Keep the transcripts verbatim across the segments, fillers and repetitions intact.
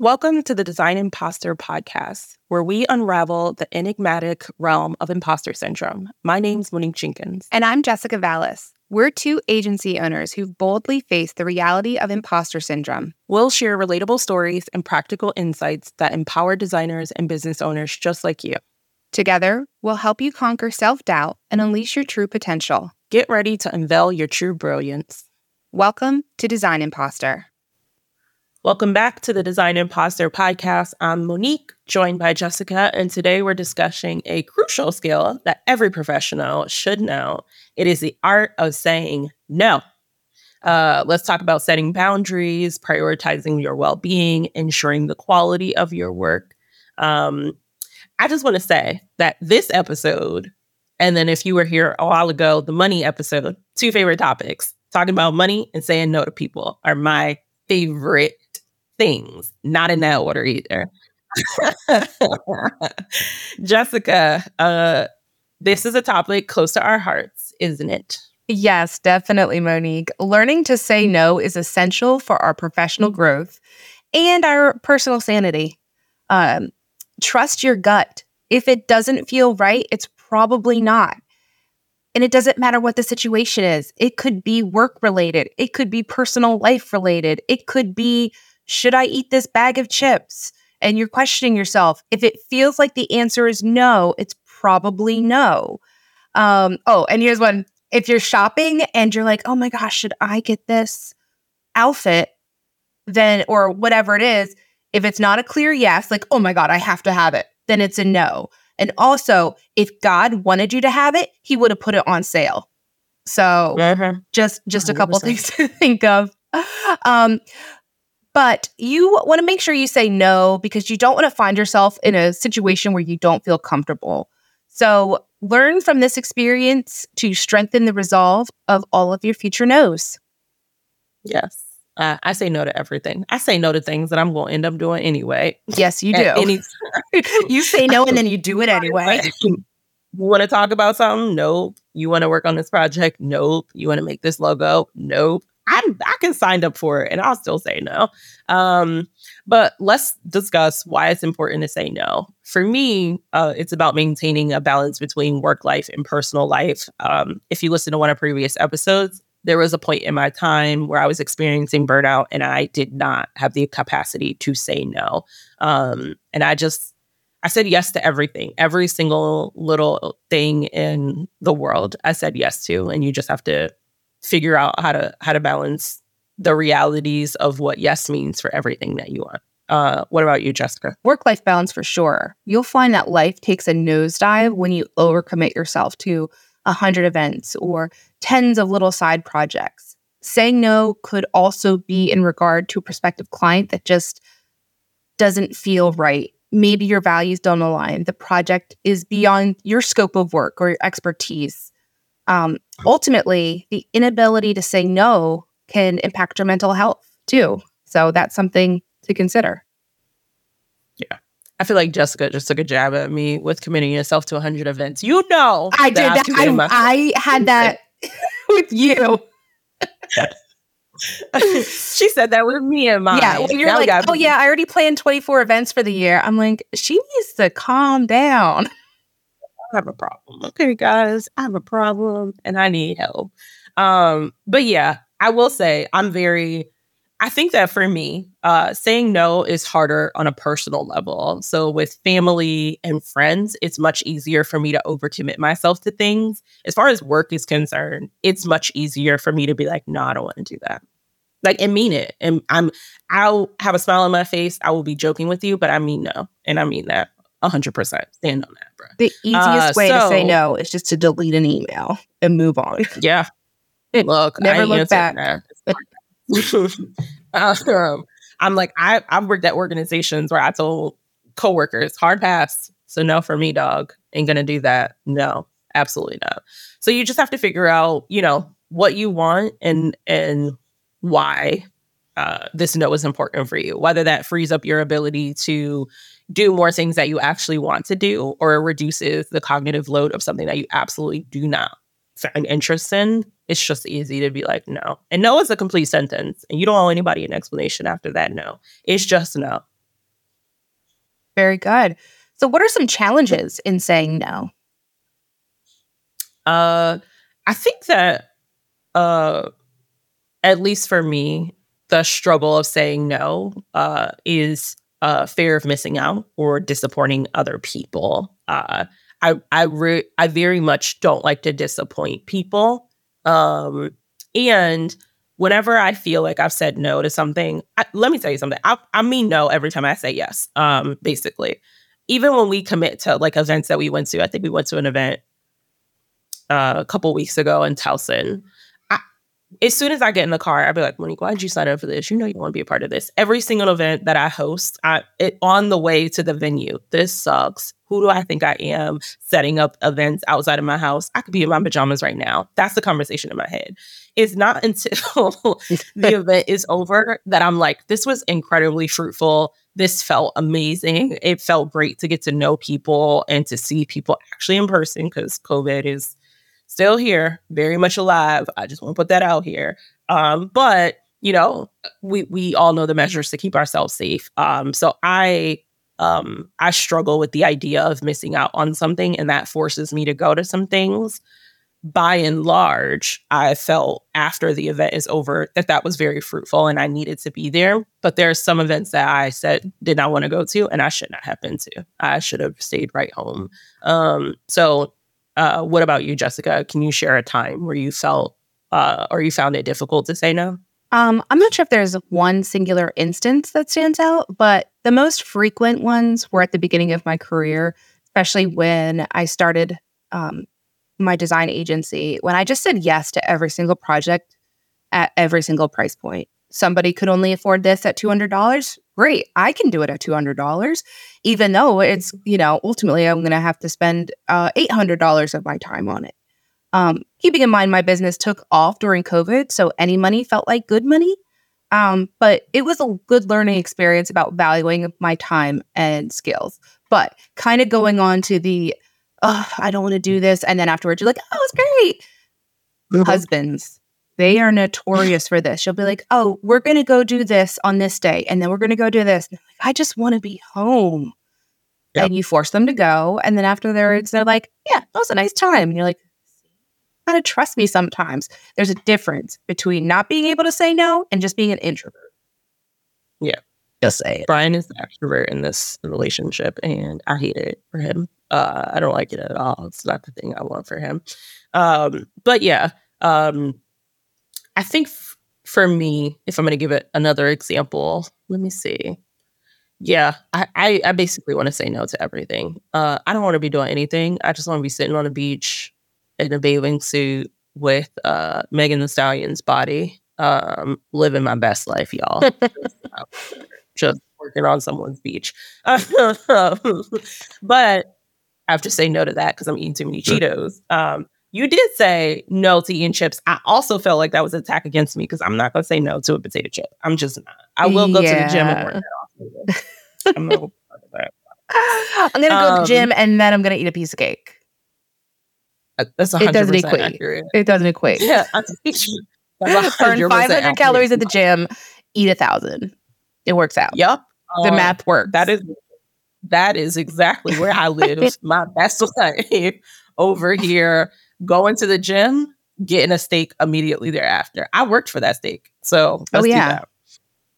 Welcome to the Design Impostor Podcast, where we unravel the enigmatic realm of imposter syndrome. My name's Monique Jenkins. And I'm Jessica Vallis. We're two agency owners who've boldly faced the reality of imposter syndrome. We'll share relatable stories and practical insights that empower designers and business owners just like you. Together, we'll help you conquer self-doubt and unleash your true potential. Get ready to unveil your true brilliance. Welcome to Design Impostor. Welcome back to the Design Impostor Podcast. I'm Monique, joined by Jessica, and today we're discussing a crucial skill that every professional should know. It is the art of saying no. Uh, let's talk about setting boundaries, prioritizing your well-being, ensuring the quality of your work. Um, I just want to say that this episode, and then if you were here a while ago, the money episode, two favorite topics, talking about money and saying no to people are my favorite things, not in that order either. Jessica, uh, this is a topic close to our hearts, isn't it? Yes, definitely, Monique. Learning to say no is essential for our professional growth and our personal sanity. Um, trust your gut. If it doesn't feel right, it's probably not. And it doesn't matter what the situation is. It could be work-related. It could be personal life-related. It could be, should I eat this bag of chips? And you're questioning yourself. If it feels like the answer is no, it's probably no. Um, oh, and here's one. If you're shopping and you're like, oh my gosh, should I get this outfit? Then, or whatever it is, if it's not a clear yes, like, oh my God, I have to have it, then it's a no. And also, if God wanted you to have it, he would have put it on sale. So mm-hmm. just, just a couple one hundred percent things to think of. Um, But you want to make sure you say no, because you don't want to find yourself in a situation where you don't feel comfortable. So learn from this experience to strengthen the resolve of all of your future no's. Yes. Uh, I say no to everything. I say no to things that I'm going to end up doing anyway. Yes, you do. Any- you say no and then you do it anyway. You want to talk about something? Nope. You want to work on this project? Nope. You want to make this logo? Nope. I, I can sign up for it and I'll still say no. Um, but let's discuss why it's important to say no. For me, uh, it's about maintaining a balance between work life and personal life. Um, if you listen to one of previous episodes, there was a point in my time where I was experiencing burnout and I did not have the capacity to say no. Um, and I just, I said yes to everything, every single little thing in the world I said yes to. And you just have to figure out how to how to balance the realities of what yes means for everything that you want. Uh, what about you, Jessica? Work-life balance for sure. You'll find that life takes a nosedive when you overcommit yourself to one hundred events or tens of little side projects. Saying no could also be in regard to a prospective client that just doesn't feel right. Maybe your values don't align. The project is beyond your scope of work or your expertise. Um, ultimately, the inability to say no can impact your mental health too. So that's something to consider. Yeah. I feel like Jessica just took a jab at me with committing yourself to one hundred events. You know. I that did that. I, my- I had that with you. She said that with me and mine. Yeah, well, you're now like, gotta- oh yeah, I already planned twenty-four events for the year. I'm like, she needs to calm down. I have a problem. Okay, guys, I have a problem and I need help. Um, but yeah, I will say I'm very, I think that for me, uh, saying no is harder on a personal level. So with family and friends, it's much easier for me to overcommit myself to things. As far as work is concerned, it's much easier for me to be like, no, I don't want to do that. Like, and mean it. And I'm, I'll have a smile on my face. I will be joking with you, but I mean no. And I mean that. one hundred percent. Stand on that, bro. The easiest uh, way so, to say no is just to delete an email and move on. Yeah. Look, never I look back. um, I'm like, I, I've worked at organizations where I told coworkers, hard pass. So no for me, dog. Ain't going to do that. No, absolutely not. So you just have to figure out, you know, what you want and and why uh, this no is important for you. Whether that frees up your ability to do more things that you actually want to do, or reduces the cognitive load of something that you absolutely do not find interest in. It's just easy to be like, no. And no is a complete sentence. And you don't owe anybody an explanation after that no. It's just no. Very good. So what are some challenges in saying no? Uh, I think that, uh, at least for me, the struggle of saying no uh, is uh, fear of missing out or disappointing other people. Uh, I I, re- I very much don't like to disappoint people. Um, and whenever I feel like I've said no to something, I, let me tell you something. I, I mean no every time I say yes, um, basically. Even when we commit to like events that we went to, I think we went to an event uh, a couple weeks ago in Towson. As soon as I get in the car, I'd be like, Monique, why did you sign up for this? You know you want to be a part of this. Every single event that I host, I it, on the way to the venue, this sucks. Who do I think I am setting up events outside of my house? I could be in my pajamas right now. That's the conversation in my head. It's not until the event is over that I'm like, this was incredibly fruitful. This felt amazing. It felt great to get to know people and to see people actually in person because COVID is still here, very much alive. I just want to put that out here. Um, but, you know, we we all know the measures to keep ourselves safe. Um, so I um, I struggle with the idea of missing out on something, and that forces me to go to some things. By and large, I felt after the event is over that that was very fruitful and I needed to be there. But there are some events that I said did not want to go to and I should not have been to. I should have stayed right home. Um, so... Uh, what about you, Jessica? Can you share a time where you felt uh, or you found it difficult to say no? Um, I'm not sure if there's one singular instance that stands out, but the most frequent ones were at the beginning of my career, especially when I started um, my design agency, when I just said yes to every single project at every single price point. Somebody could only afford this at two hundred dollars. Great, I can do it at two hundred dollars, even though it's, you know, ultimately I'm going to have to spend uh, eight hundred dollars of my time on it. Um, keeping in mind, my business took off during COVID, so any money felt like good money. Um, but it was a good learning experience about valuing my time and skills. But kind of going on to the, oh, I don't want to do this. And then afterwards, you're like, oh, it's great. Mm-hmm. Husbands. They are notorious for this. She'll be like, oh, we're going to go do this on this day. And then we're going to go do this. And like, I just want to be home. Yep. And you force them to go. And then afterwards, they're like, yeah, that was a nice time. And you're like, you got to trust me sometimes. There's a difference between not being able to say no and just being an introvert. Yeah. Just say it. Brian is the extrovert in this relationship. And I hate it for him. Uh, I don't like it at all. It's not the thing I want for him. Um, but yeah. Um, I think f- for me, if I'm going to give it another example, let me see. Yeah, I, I, I basically want to say no to everything. Uh, I don't want to be doing anything. I just want to be sitting on a beach in a bathing suit with uh, Megan Thee Stallion's body, um, living my best life, y'all. Just working on someone's beach. But I have to say no to that because I'm eating too many Cheetos. Um, You did say no to eating chips. I also felt like that was an attack against me because I'm not going to say no to a potato chip. I'm just not. I will go yeah. to the gym and work that off. I'm going to go um, to the gym and then I'm going to eat a piece of cake. That's one hundred percent it doesn't equate. Accurate. It doesn't equate. Yeah, I teach you. Burn five hundred calories at the gym, eat one thousand. It works out. Yep. Um, the math works. That is, that is exactly where I live. My best life over here. Going to the gym, getting a steak immediately thereafter. I worked for that steak. So let's oh, yeah.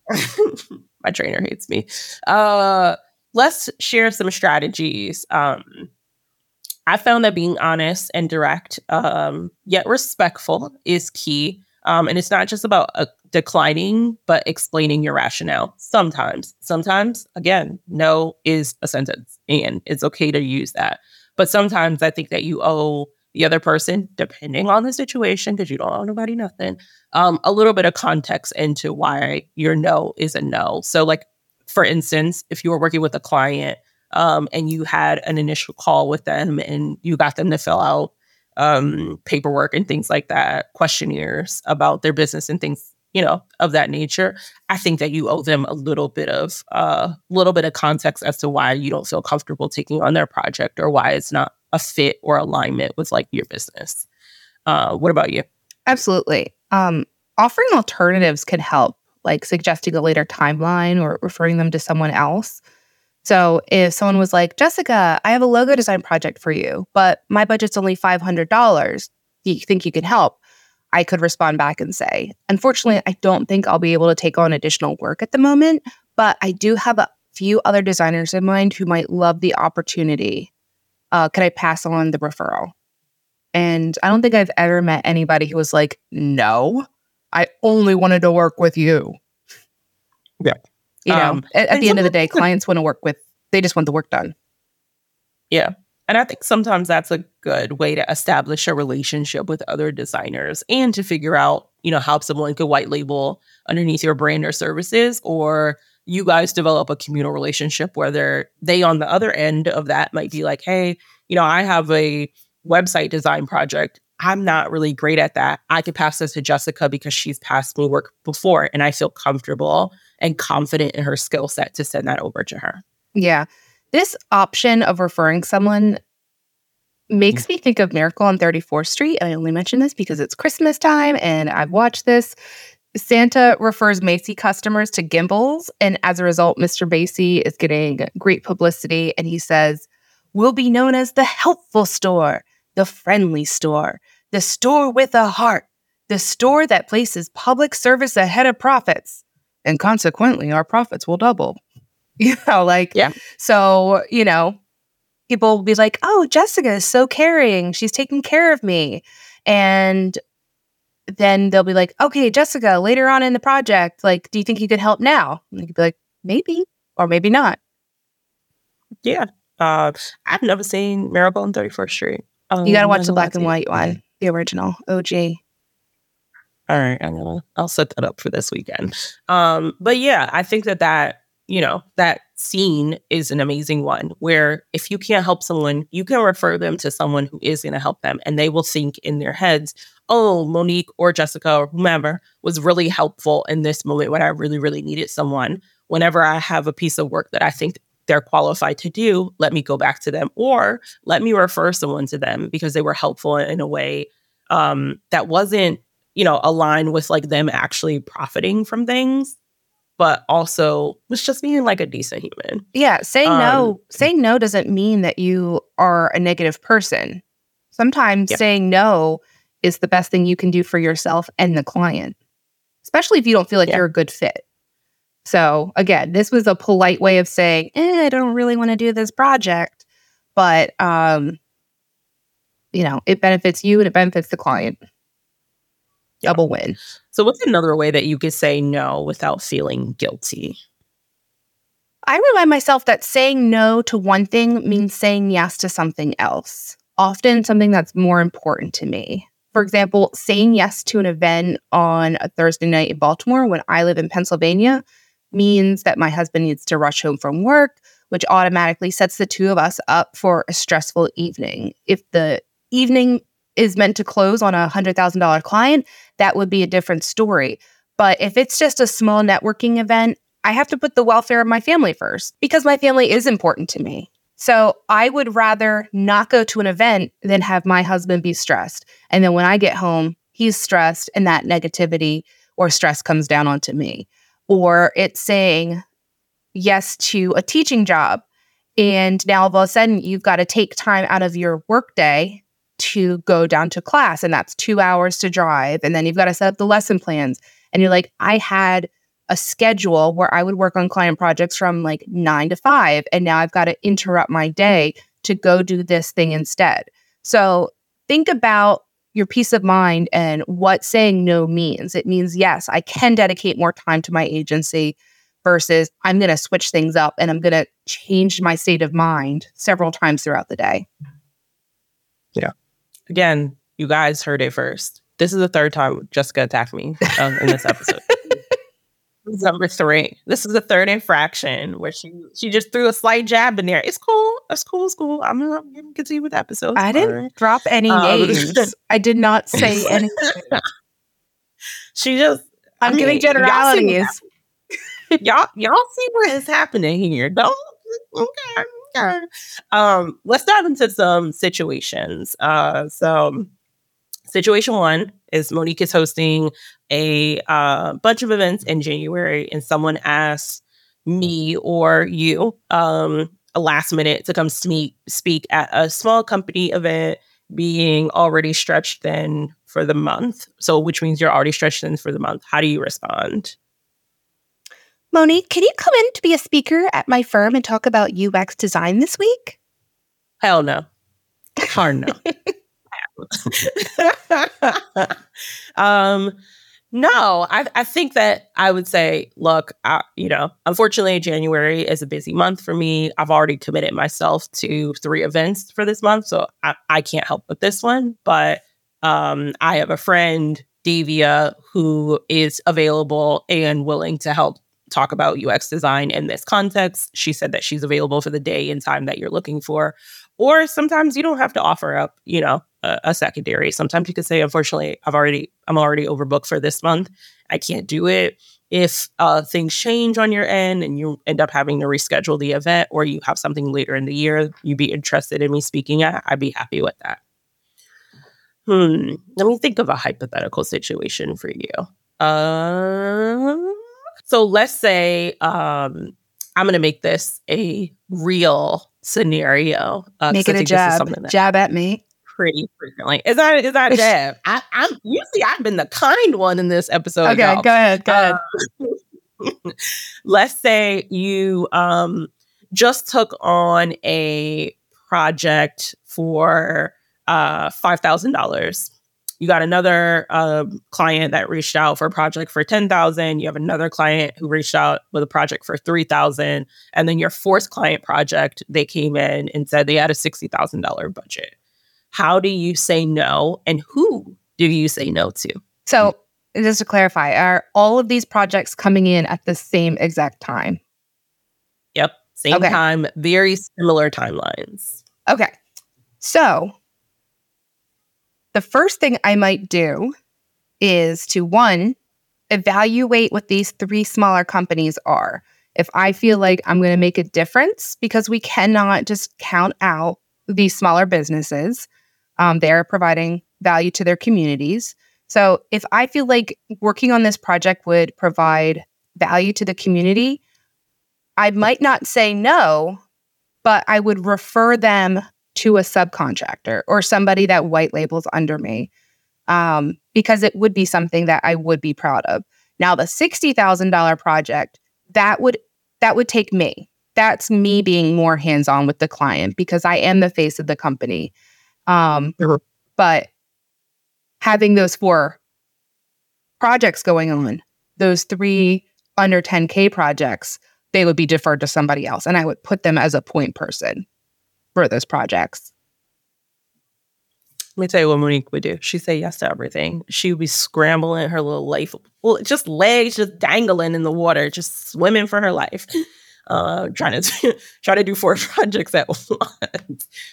do that. My trainer hates me. Uh, let's share some strategies. Um, I found that being honest and direct, um, yet respectful is key. Um, and it's not just about uh, declining, but explaining your rationale. Sometimes, sometimes, again, no is a sentence and it's okay to use that. But sometimes I think that you owe the other person, depending on the situation, because you don't owe nobody nothing, um, a little bit of context into why your no is a no. So like, for instance, if you were working with a client um, and you had an initial call with them and you got them to fill out um, paperwork and things like that, questionnaires about their business and things, you know, of that nature, I think that you owe them a little bit of a uh, little bit of context as to why you don't feel comfortable taking on their project or why it's not a fit or alignment with like your business. Uh, what about you? Absolutely. Um, offering alternatives can help, like suggesting a later timeline or referring them to someone else. So if someone was like, Jessica, I have a logo design project for you, but my budget's only five hundred dollars. Do you think you could help? I could respond back and say, unfortunately, I don't think I'll be able to take on additional work at the moment, but I do have a few other designers in mind who might love the opportunity. Uh, could I pass on the referral? And I don't think I've ever met anybody who was like, no, I only wanted to work with you. Yeah. You know, um, at, at the end of the day, clients want to work with, they just want the work done. Yeah. And I think sometimes that's a good way to establish a relationship with other designers and to figure out, you know, how someone could white label underneath your brand or services, or you guys develop a communal relationship where they're, they on the other end of that might be like, hey, you know, I have a website design project. I'm not really great at that. I could pass this to Jessica because she's passed me work before and I feel comfortable and confident in her skill set to send that over to her. Yeah. This option of referring someone makes me think of Miracle on thirty-fourth Street. And I only mention this because it's Christmas time and I've watched this. Santa refers Macy customers to Gimbels. And as a result, Mister Macy is getting great publicity. And he says, we'll be known as the helpful store, the friendly store, the store with a heart, the store that places public service ahead of profits. And consequently, our profits will double. You know, like, yeah. So, you know, people will be like, oh, Jessica is so caring. She's taking care of me. And then they'll be like, okay, Jessica, later on in the project, like, do you think you could help now? And they could be like, maybe, or maybe not. Yeah. Uh, I've never seen Miracle on thirty-fourth Street. Um, you got to watch the black and white one, the original O G. All right. I'm gonna, I'll set that up for this weekend. Um, but yeah, I think that that, you know, that scene is an amazing one where if you can't help someone, you can refer them to someone who is going to help them, and they will think in their heads, oh, Monique or Jessica or whomever was really helpful in this moment when I really, really needed someone. Whenever I have a piece of work that I think they're qualified to do, let me go back to them, or let me refer someone to them because they were helpful in a way um, that wasn't, you know, aligned with like them actually profiting from things, but also was just being like a decent human. Yeah. Saying um, no, saying no doesn't mean that you are a negative person. Sometimes yeah. saying no is the best thing you can do for yourself and the client, especially if you don't feel like yeah. you're a good fit. So again, this was a polite way of saying, eh, I don't really want to do this project, but, um, you know, it benefits you and it benefits the client. Yeah. Double win. So what's another way that you could say no without feeling guilty? I remind myself that saying no to one thing means saying yes to something else, often something that's more important to me. For example, saying yes to an event on a Thursday night in Baltimore when I live in Pennsylvania means that my husband needs to rush home from work, which automatically sets the two of us up for a stressful evening. If the evening is meant to close on a one hundred thousand dollars client, that would be a different story. But if it's just a small networking event, I have to put the welfare of my family first because my family is important to me. So I would rather not go to an event than have my husband be stressed. And then when I get home, he's stressed and that negativity or stress comes down onto me. Or it's saying yes to a teaching job. And now all of a sudden you've got to take time out of your workday to go down to class, and that's two hours to drive. And then you've got to set up the lesson plans. And you're like, I had a schedule where I would work on client projects from like nine to five. And now I've got to interrupt my day to go do this thing instead. So think about your peace of mind and what saying no means. It means, yes, I can dedicate more time to my agency versus I'm going to switch things up and I'm going to change my state of mind several times throughout the day. Yeah. Again, you guys heard it first. This is the third time Jessica attacked me um, in this episode. This is number three. This is the third infraction where she she just threw a slight jab in there. It's cool. It's cool. It's cool. I'm going to continue with the episode. I didn't right. drop any um, names. I did not say anything. She just... I'm I mean, giving generalities. Y'all see, y'all, y'all see what is happening here. Don't... Okay. Um, let's dive into some situations. Uh, so situation one is Monique is hosting a uh, bunch of events in January, and someone asks me or you um, last minute to come sneak, speak at a small company event, being already stretched thin for the month. So which means you're already stretched thin for the month. How do you respond? Monique, can you come in to be a speaker at my firm and talk about U X design this week? Hell no. Hard no. um, no, I, I think that I would say, look, I, you know, unfortunately, January is a busy month for me. I've already committed myself to three events for this month, so I, I can't help with this one. But um, I have a friend, Davia, who is available and willing to help talk about U X design in this context. She said that she's available for the day and time that you're looking for. Or sometimes you don't have to offer up, you know, a, a secondary. Sometimes you can say, unfortunately, I've already, I'm already overbooked for this month. I can't do it. If uh, things change on your end and you end up having to reschedule the event, or you have something later in the year you'd be interested in me speaking at, I'd be happy with that. Hmm. Let me think of a hypothetical situation for you. Uh, so let's say um, I'm going to make this a real scenario. Uh, Make it a jab. Jab at me. Pretty frequently. Is that is that a jab? I, I'm usually I've been the kind one in this episode. Okay, y'all. go ahead. Go ahead. Um, let's say you um, just took on a project for uh, five thousand dollars. You got another uh, client that reached out for a project for ten thousand dollars. You have another client who reached out with a project for three thousand dollars. And then your fourth client project, they came in and said they had a sixty thousand dollars budget. How do you say no? And who do you say no to? So just to clarify, are all of these projects coming in at the same exact time? Yep. Same okay. time. Very similar timelines. Okay. So... the first thing I might do is to, one, evaluate what these three smaller companies are. If I feel like I'm going to make a difference, because we cannot just count out these smaller businesses. Um, they're providing value to their communities. So if I feel like working on this project would provide value to the community, I might not say no, but I would refer them to a subcontractor or somebody that white labels under me, um, because it would be something that I would be proud of. Now, the sixty thousand dollars project, that would that would take me. That's me being more hands-on with the client because I am the face of the company. Um, mm-hmm. But having those four projects going on, those three under ten K projects, they would be deferred to somebody else, and I would put them as a point person for those projects. Let me tell you what Monique would do. She'd say yes to everything. She would be scrambling her little life, well, just legs just dangling in the water, just swimming for her life, uh, trying to try to do four projects at once.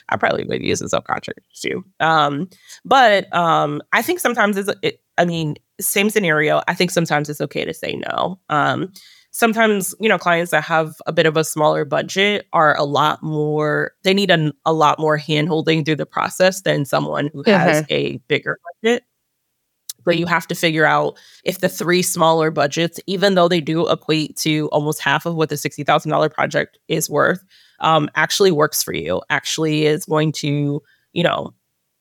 I probably would use a subcontractor too. Um, but um, I think sometimes it's, it, I mean, same scenario. I think sometimes it's okay to say no. Um, Sometimes, you know, clients that have a bit of a smaller budget are a lot more, they need a, a lot more hand-holding through the process than someone who mm-hmm. has a bigger budget. But you have to figure out if the three smaller budgets, even though they do equate to almost half of what the sixty thousand dollars project is worth, um, actually works for you, actually is going to, you know,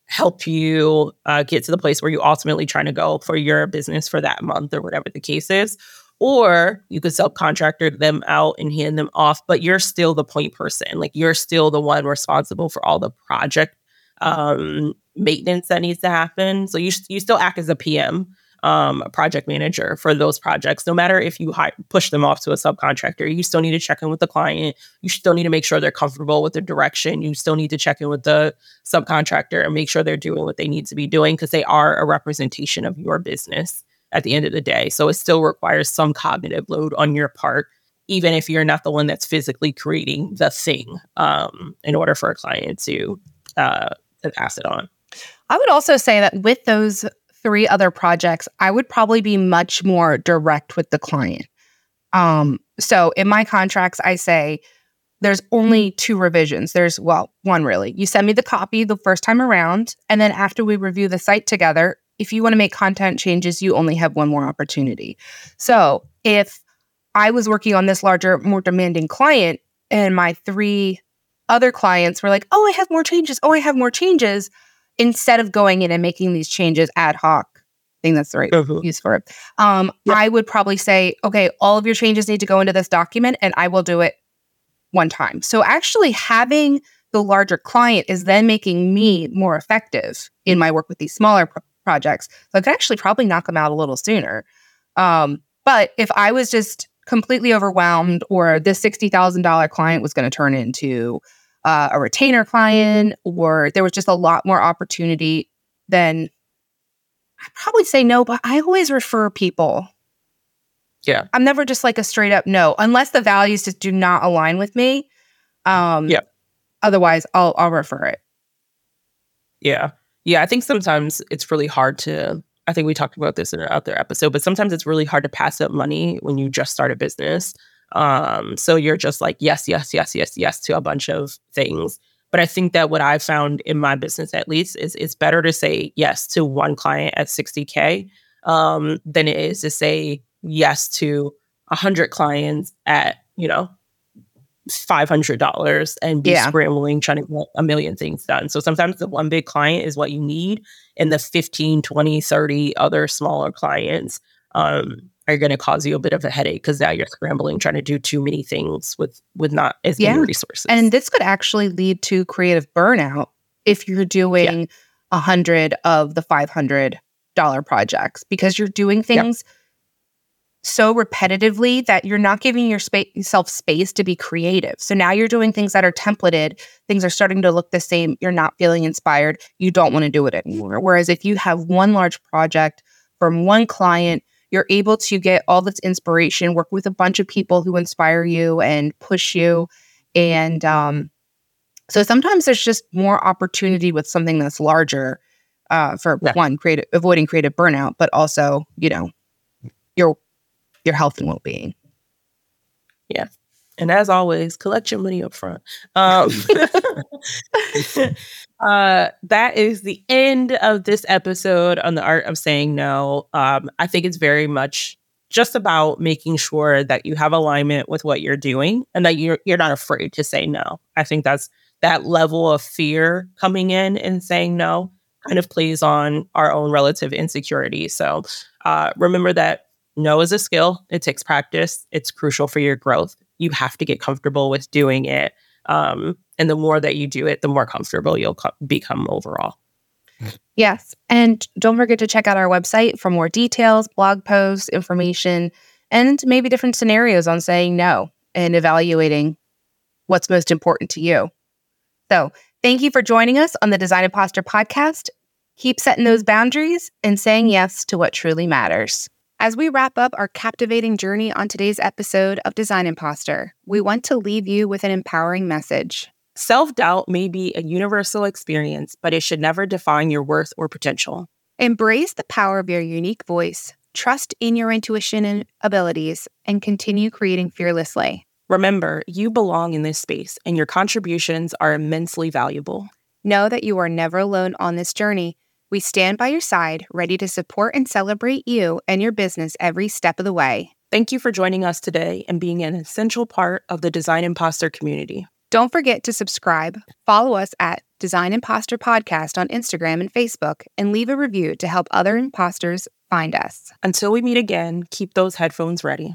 help you uh, get to the place where you're ultimately trying to go for your business for that month or whatever the case is. Or you could subcontractor them out and hand them off, but you're still the point person. Like you're still the one responsible for all the project um, maintenance that needs to happen. So you you still act as a P M, um, a project manager for those projects. No matter if you hi- push them off to a subcontractor, you still need to check in with the client. You still need to make sure they're comfortable with the direction. You still need to check in with the subcontractor and make sure they're doing what they need to be doing because they are a representation of your business at the end of the day. So it still requires some cognitive load on your part, even if you're not the one that's physically creating the thing um, in order for a client to, uh, to pass it on. I would also say that with those three other projects, I would probably be much more direct with the client. Um, so in my contracts, I say there's only two revisions. There's, well, one really. You send me the copy the first time around, and then after we review the site together, if you want to make content changes, you only have one more opportunity. So if I was working on this larger, more demanding client, and my three other clients were like, oh, I have more changes. Oh, I have more changes. Instead of going in and making these changes ad hoc, I think that's the right Absolutely. use for it. Um, yep. I would probably say, okay, all of your changes need to go into this document and I will do it one time. So actually having the larger client is then making me more effective in my work with these smaller pro- projects. So I could actually probably knock them out a little sooner. Um, but if I was just completely overwhelmed, or this sixty thousand dollars client was going to turn into uh, a retainer client, or there was just a lot more opportunity, then I'd probably say no, but I always refer people. Yeah. I'm never just like a straight up no, unless the values just do not align with me. Um, yeah. Otherwise, I'll I'll refer it. Yeah. Yeah, I think sometimes it's really hard to, I think we talked about this in our other episode, but sometimes it's really hard to pass up money when you just start a business. Um, so you're just like, yes, yes, yes, yes, yes to a bunch of things. But I think that what I've found in my business, at least, is it's better to say yes to one client at sixty K um, than it is to say yes to one hundred clients at, you know, five hundred dollars and be yeah. scrambling, trying to get a million things done. So sometimes the one big client is what you need, and the fifteen, twenty, thirty other smaller clients um, are going to cause you a bit of a headache because now you're scrambling, trying to do too many things with, with not as yeah. many resources. And this could actually lead to creative burnout if you're doing yeah. one hundred of the five hundred dollars projects, because you're doing things yeah. so repetitively that you're not giving your spa- yourself space to be creative. So now you're doing things that are templated. Things are starting to look the same. You're not feeling inspired. You don't want to do it anymore. Whereas if you have one large project from one client, you're able to get all this inspiration, work with a bunch of people who inspire you and push you. And um, so sometimes there's just more opportunity with something that's larger uh, for yeah. one, creative, avoiding creative burnout, but also, you know, you're your health and well-being. Yeah. And as always, collect your money up front. Um, uh, that is the end of this episode on the art of saying no. Um, I think it's very much just about making sure that you have alignment with what you're doing and that you're you're not afraid to say no. I think that's that level of fear coming in and saying no kind of plays on our own relative insecurity. So uh, remember that no is a skill. It takes practice. It's crucial for your growth. You have to get comfortable with doing it. Um, and the more that you do it, the more comfortable you'll co- become overall. Yes. And don't forget to check out our website for more details, blog posts, information, and maybe different scenarios on saying no and evaluating what's most important to you. So thank you for joining us on the Design Impostor podcast. Keep setting those boundaries and saying yes to what truly matters. As we wrap up our captivating journey on today's episode of Design Impostor, we want to leave you with an empowering message. Self-doubt may be a universal experience, but it should never define your worth or potential. Embrace the power of your unique voice, trust in your intuition and abilities, and continue creating fearlessly. Remember, you belong in this space, and your contributions are immensely valuable. Know that you are never alone on this journey. We stand by your side, ready to support and celebrate you and your business every step of the way. Thank you for joining us today and being an essential part of the Design Impostor community. Don't forget to subscribe, follow us at Design Impostor Podcast on Instagram and Facebook, and leave a review to help other imposters find us. Until we meet again, keep those headphones ready.